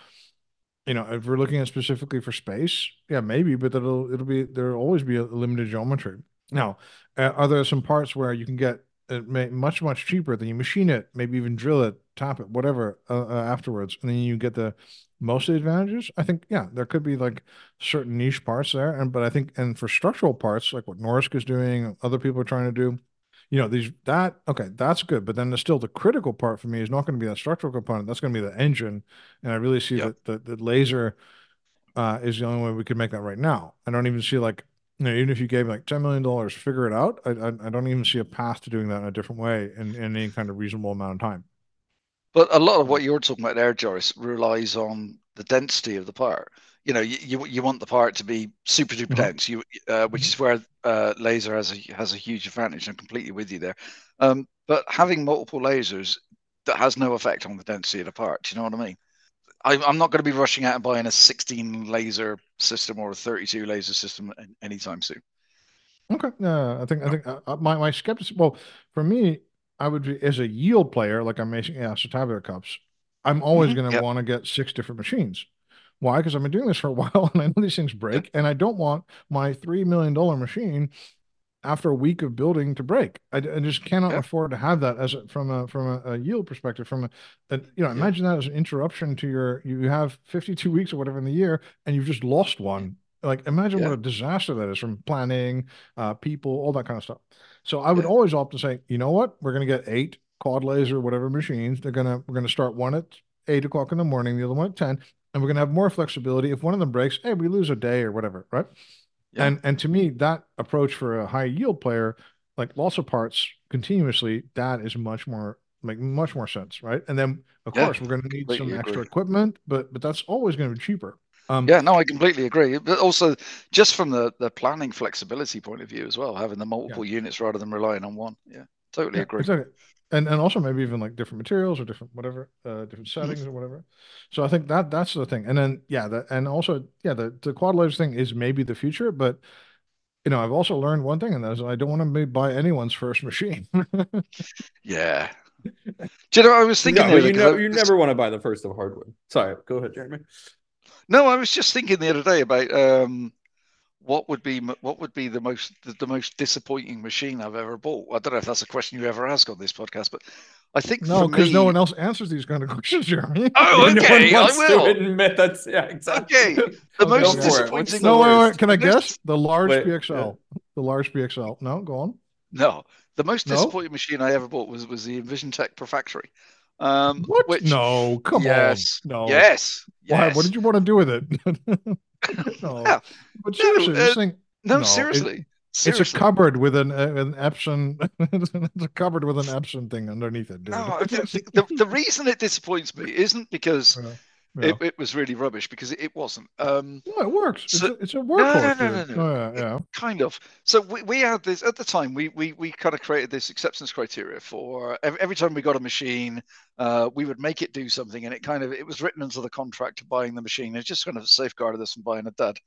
you know, if we're looking at specifically for space, yeah, maybe, but it'll it'll be there'll always be a limited geometry. Now, uh, are there some parts where you can get it much much cheaper than you machine it, maybe even drill it, top it, whatever uh, uh, afterwards, and then you get the most of the advantages? I think, yeah, there could be like certain niche parts there, and but I think and for structural parts like what Norsk is doing, other people are trying to do, you know, these that okay, that's good, but then there's still the critical part for me is not going to be that structural component. That's going to be the engine, and I really see yep. that the, the laser uh, is the only way we could make that right now. I don't even see like. You know, even if you gave like ten million dollars, figure it out. I, I I don't even see a path to doing that in a different way in, in any kind of reasonable amount of time. But a lot of what you're talking about there, Joris, relies on the density of the part. You know, you you, you want the part to be super duper mm-hmm. dense. You uh, which is where uh, laser has a has a huge advantage. I'm completely with you there. Um, but having multiple lasers that has no effect on the density of the part. Do you know what I mean? I'm not going to be rushing out and buying a sixteen laser system or a thirty-two laser system anytime soon. Okay, no, I think I think uh, my my skepticism. Well, for me, I would be as a yield player, like I'm making acetabular cups. I'm always mm-hmm. going to yep. want to get six different machines. Why? Because I've been doing this for a while, and I know these things break, and I don't want my three million dollar machine after a week of building to break. I, I just cannot yeah. afford to have that as a, from a from a, a yield perspective. From a, a you know, imagine yeah. that as an interruption to your. You have fifty-two weeks or whatever in the year, and you've just lost one. Like imagine yeah. what a disaster that is from planning, uh, people, all that kind of stuff. So I would yeah. always opt to say, you know what, we're going to get eight quad laser whatever machines. They're gonna we're going to start one at eight o'clock in the morning, the other one at ten, and we're going to have more flexibility. If one of them breaks, hey, we lose a day or whatever, right? Yeah. And and to me, that approach for a high yield player, like lots of parts continuously, that is much more make much more sense, right? And then of yeah, course we're going to need some agree. extra equipment, but but that's always going to be cheaper. Um, yeah, no, I completely agree. But also, just from the the planning flexibility point of view as well, having the multiple yeah. units rather than relying on one. Yeah, totally yeah, agree. Exactly. And and also maybe even like different materials or different whatever, uh, different settings or whatever. So I think that that's the thing. And then yeah, the, and also yeah, the the quad laser thing is maybe the future. But you know, I've also learned one thing, and that is I don't want to buy anyone's first machine. yeah. Do you know? I was thinking. No, you know, you never want to buy the first of hardwood. Sorry, go ahead, Jeremy. No, I was just thinking the other day about um, what would be what would be the most the most disappointing machine I've ever bought. I don't know if that's a question you ever ask on this podcast, but I think no, because me... no one else answers these kind of questions, Jeremy. Oh, okay, no one wants I will to admit that's yeah, exactly. Okay, the most go disappointing. No, wait, wait, can I guess most... the large wait, B X L? Yeah. The large B X L. No, go on. No, the most no? disappointing machine I ever bought was was the EnvisionTEC Perfactory. Um, what? Which... No, come yes, on. No. Yes. Yes. Why? What did you want to do with it? no. Yeah. But seriously, no, uh, this thing, no, no seriously. It, seriously. It's a cupboard with an uh, an Epson. It's a cupboard with an Epson thing underneath it. Dude. No, I don't think, the the reason it disappoints me isn't because yeah. Yeah. It, it was really rubbish, because it, it wasn't. Um, no, it works. So, it's, a, it's a workhorse. No, no, no, no, no. Oh, yeah, yeah. Kind of. So we, we had this at the time. We we we kind of created this acceptance criteria for every, every time we got a machine, uh, we would make it do something, and it kind of it was written into the contract of buying the machine. It just kind of safeguarded us from buying a dud.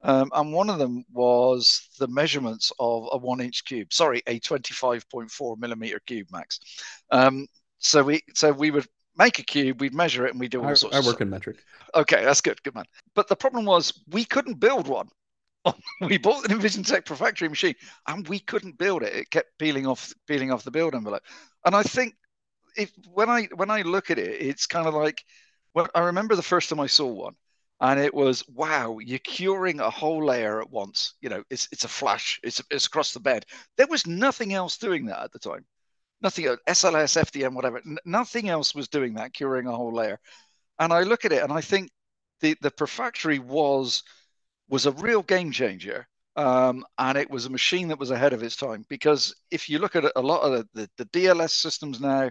Um, and one of them was the measurements of a one-inch cube. Sorry, a twenty-five point four millimeter cube, Max. Um, so we so we would. Make a cube, we'd measure it, and we do all I, sorts. I work of stuff. in metric. Okay, that's good, good man. But the problem was we couldn't build one. We bought an EnvisionTEC Perfactory machine, and we couldn't build it. It kept peeling off, peeling off the build envelope. And I think if when I when I look at it, it's kind of like when I remember the first time I saw one, and it was wow, you're curing a whole layer at once. You know, it's it's a flash, it's it's across the bed. There was nothing else doing that at the time. Nothing else, S L S, F D M, whatever. N nothing else was doing that, curing a whole layer. And I look at it, and I think the the Perfactory was was a real game changer, um, and it was a machine that was ahead of its time. Because if you look at a lot of the, the, the D L S systems now,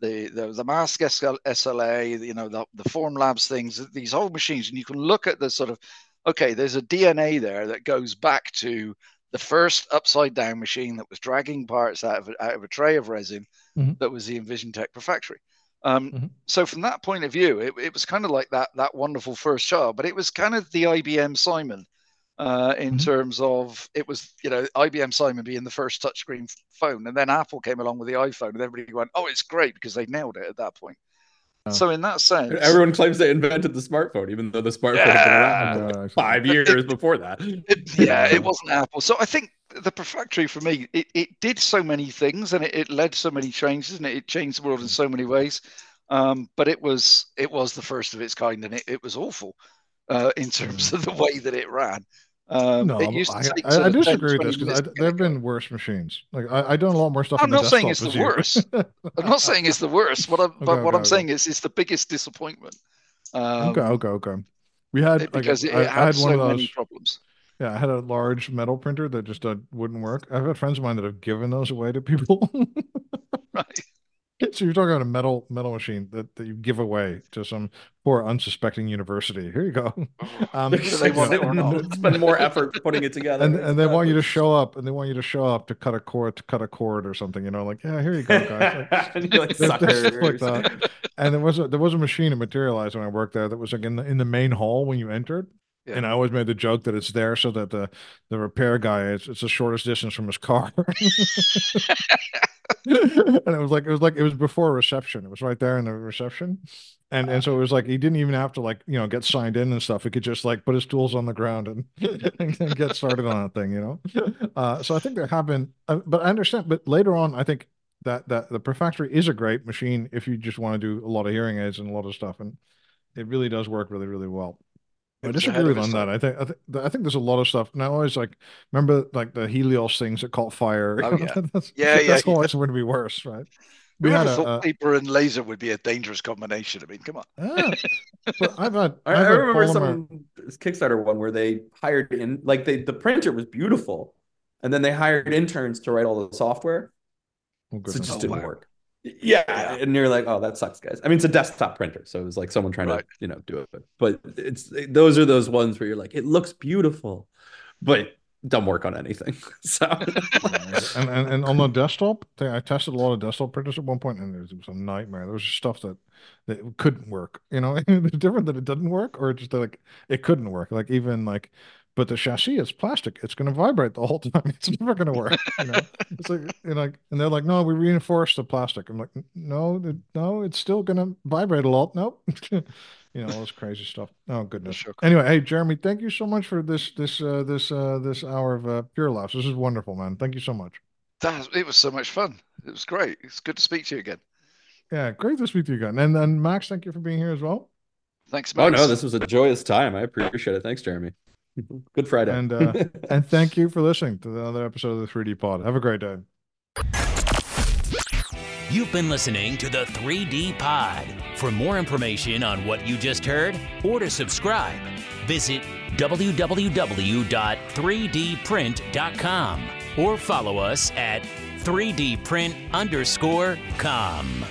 the the, the mask S L A, you know, the the Formlabs things, these old machines, and you can look at the sort of okay, there's a D N A there that goes back to the first upside-down machine that was dragging parts out of a, out of a tray of resin, mm-hmm. that was the EnvisionTEC Perfactory. Um, mm-hmm. So from that point of view, it, it was kind of like that that wonderful first child, but it was kind of the I B M Simon uh, in mm-hmm. terms of it was, you know, I B M Simon being the first touchscreen phone, and then Apple came along with the iPhone, and everybody went, oh, it's great, because they nailed it at that point. So in that sense, everyone claims they invented the smartphone, even though the smartphone yeah. had been around for like five years it, before that. It, yeah, it wasn't Apple. So I think the Perfactory for me, it, it did so many things, and it, it led so many changes, and it, it changed the world in so many ways. Um, but it was it was the first of its kind, and it, it was awful uh, in terms of the way that it ran. Um, no, it used to take I, I, I disagree with this because there have been worse machines. Like I, I done a lot more stuff. I'm not saying it's the worst. I'm not saying it's the worst. What I'm, okay, but what okay, I'm okay. saying is, it's the biggest disappointment. Um, okay, okay, okay. We had it, like, because it, I, it had, I had so one of those, many problems. Yeah, I had a large metal printer that just uh, wouldn't work. I've had friends of mine that have given those away to people. Right. So you're talking about a metal metal machine that, that you give away to some poor unsuspecting university. Here you go. Um, they want it or not. Spend more effort putting it together. And, and they want you to show up, and they want you to show up to cut a cord, to cut a cord or something. You know, like yeah, here you go, guys. Like, and, like, that. And there was a, there was a machine that materialized when I worked there that was like in the in the main hall when you entered. Yeah. And I always made the joke that it's there so that the the repair guy it's it's the shortest distance from his car. And it was like it was like it was before reception. It was right there in the reception, and and so it was like he didn't even have to like you know get signed in and stuff. He could just like put his tools on the ground and, and get started on that thing, you know. Uh, so I think there have been, uh, but I understand. But later on, I think that that the Perfactory is a great machine if you just want to do a lot of hearing aids and a lot of stuff, and it really does work really really well. I disagree with on that. I think I think I think there's a lot of stuff. And I always like remember like the Helios things that caught fire. Oh, yeah, that's, yeah, that's yeah. That's always yeah. going to be worse, right? We, we had a, thought paper and laser would be a dangerous combination. I mean, come on. Yeah. But I've had, I've I, had I remember polymer. some Kickstarter one where they hired in like they the printer was beautiful, and then they hired interns to write all the software. Oh, so it just oh, didn't wow. work. Yeah. yeah, and you're like, oh, that sucks, guys. I mean, it's a desktop printer, so it was like someone trying right. to, you know, do it. But it's those are those ones where you're like, it looks beautiful, but don't work on anything. So, and, and and on the desktop, I tested a lot of desktop printers at one point, and it was a nightmare. There was just stuff that that couldn't work. You know, it's different that it doesn't work, or just like it couldn't work. Like even like. But the chassis is plastic. It's going to vibrate the whole time. It's never going to work. You know? It's like, you know, like, and they're like, no, we reinforced the plastic. I'm like, no, no, it's still going to vibrate a lot. Nope. You know, all this crazy stuff. Oh, goodness. Sure. Anyway, hey, Jeremy, thank you so much for this, this, uh, this, uh, this hour of uh, Pure Laughs. This is wonderful, man. Thank you so much. That, it was so much fun. It was great. It's good to speak to you again. Yeah, great to speak to you again. And then Max, thank you for being here as well. Thanks, Max. Oh, no, this was a joyous time. I appreciate it. Thanks, Jeremy. Good Friday. And uh, and thank you for listening to another episode of the three D Pod. Have a great day. You've been listening to the three D Pod. For more information on what you just heard or to subscribe, visit w w w dot three d print dot com or follow us at three d print underscore com.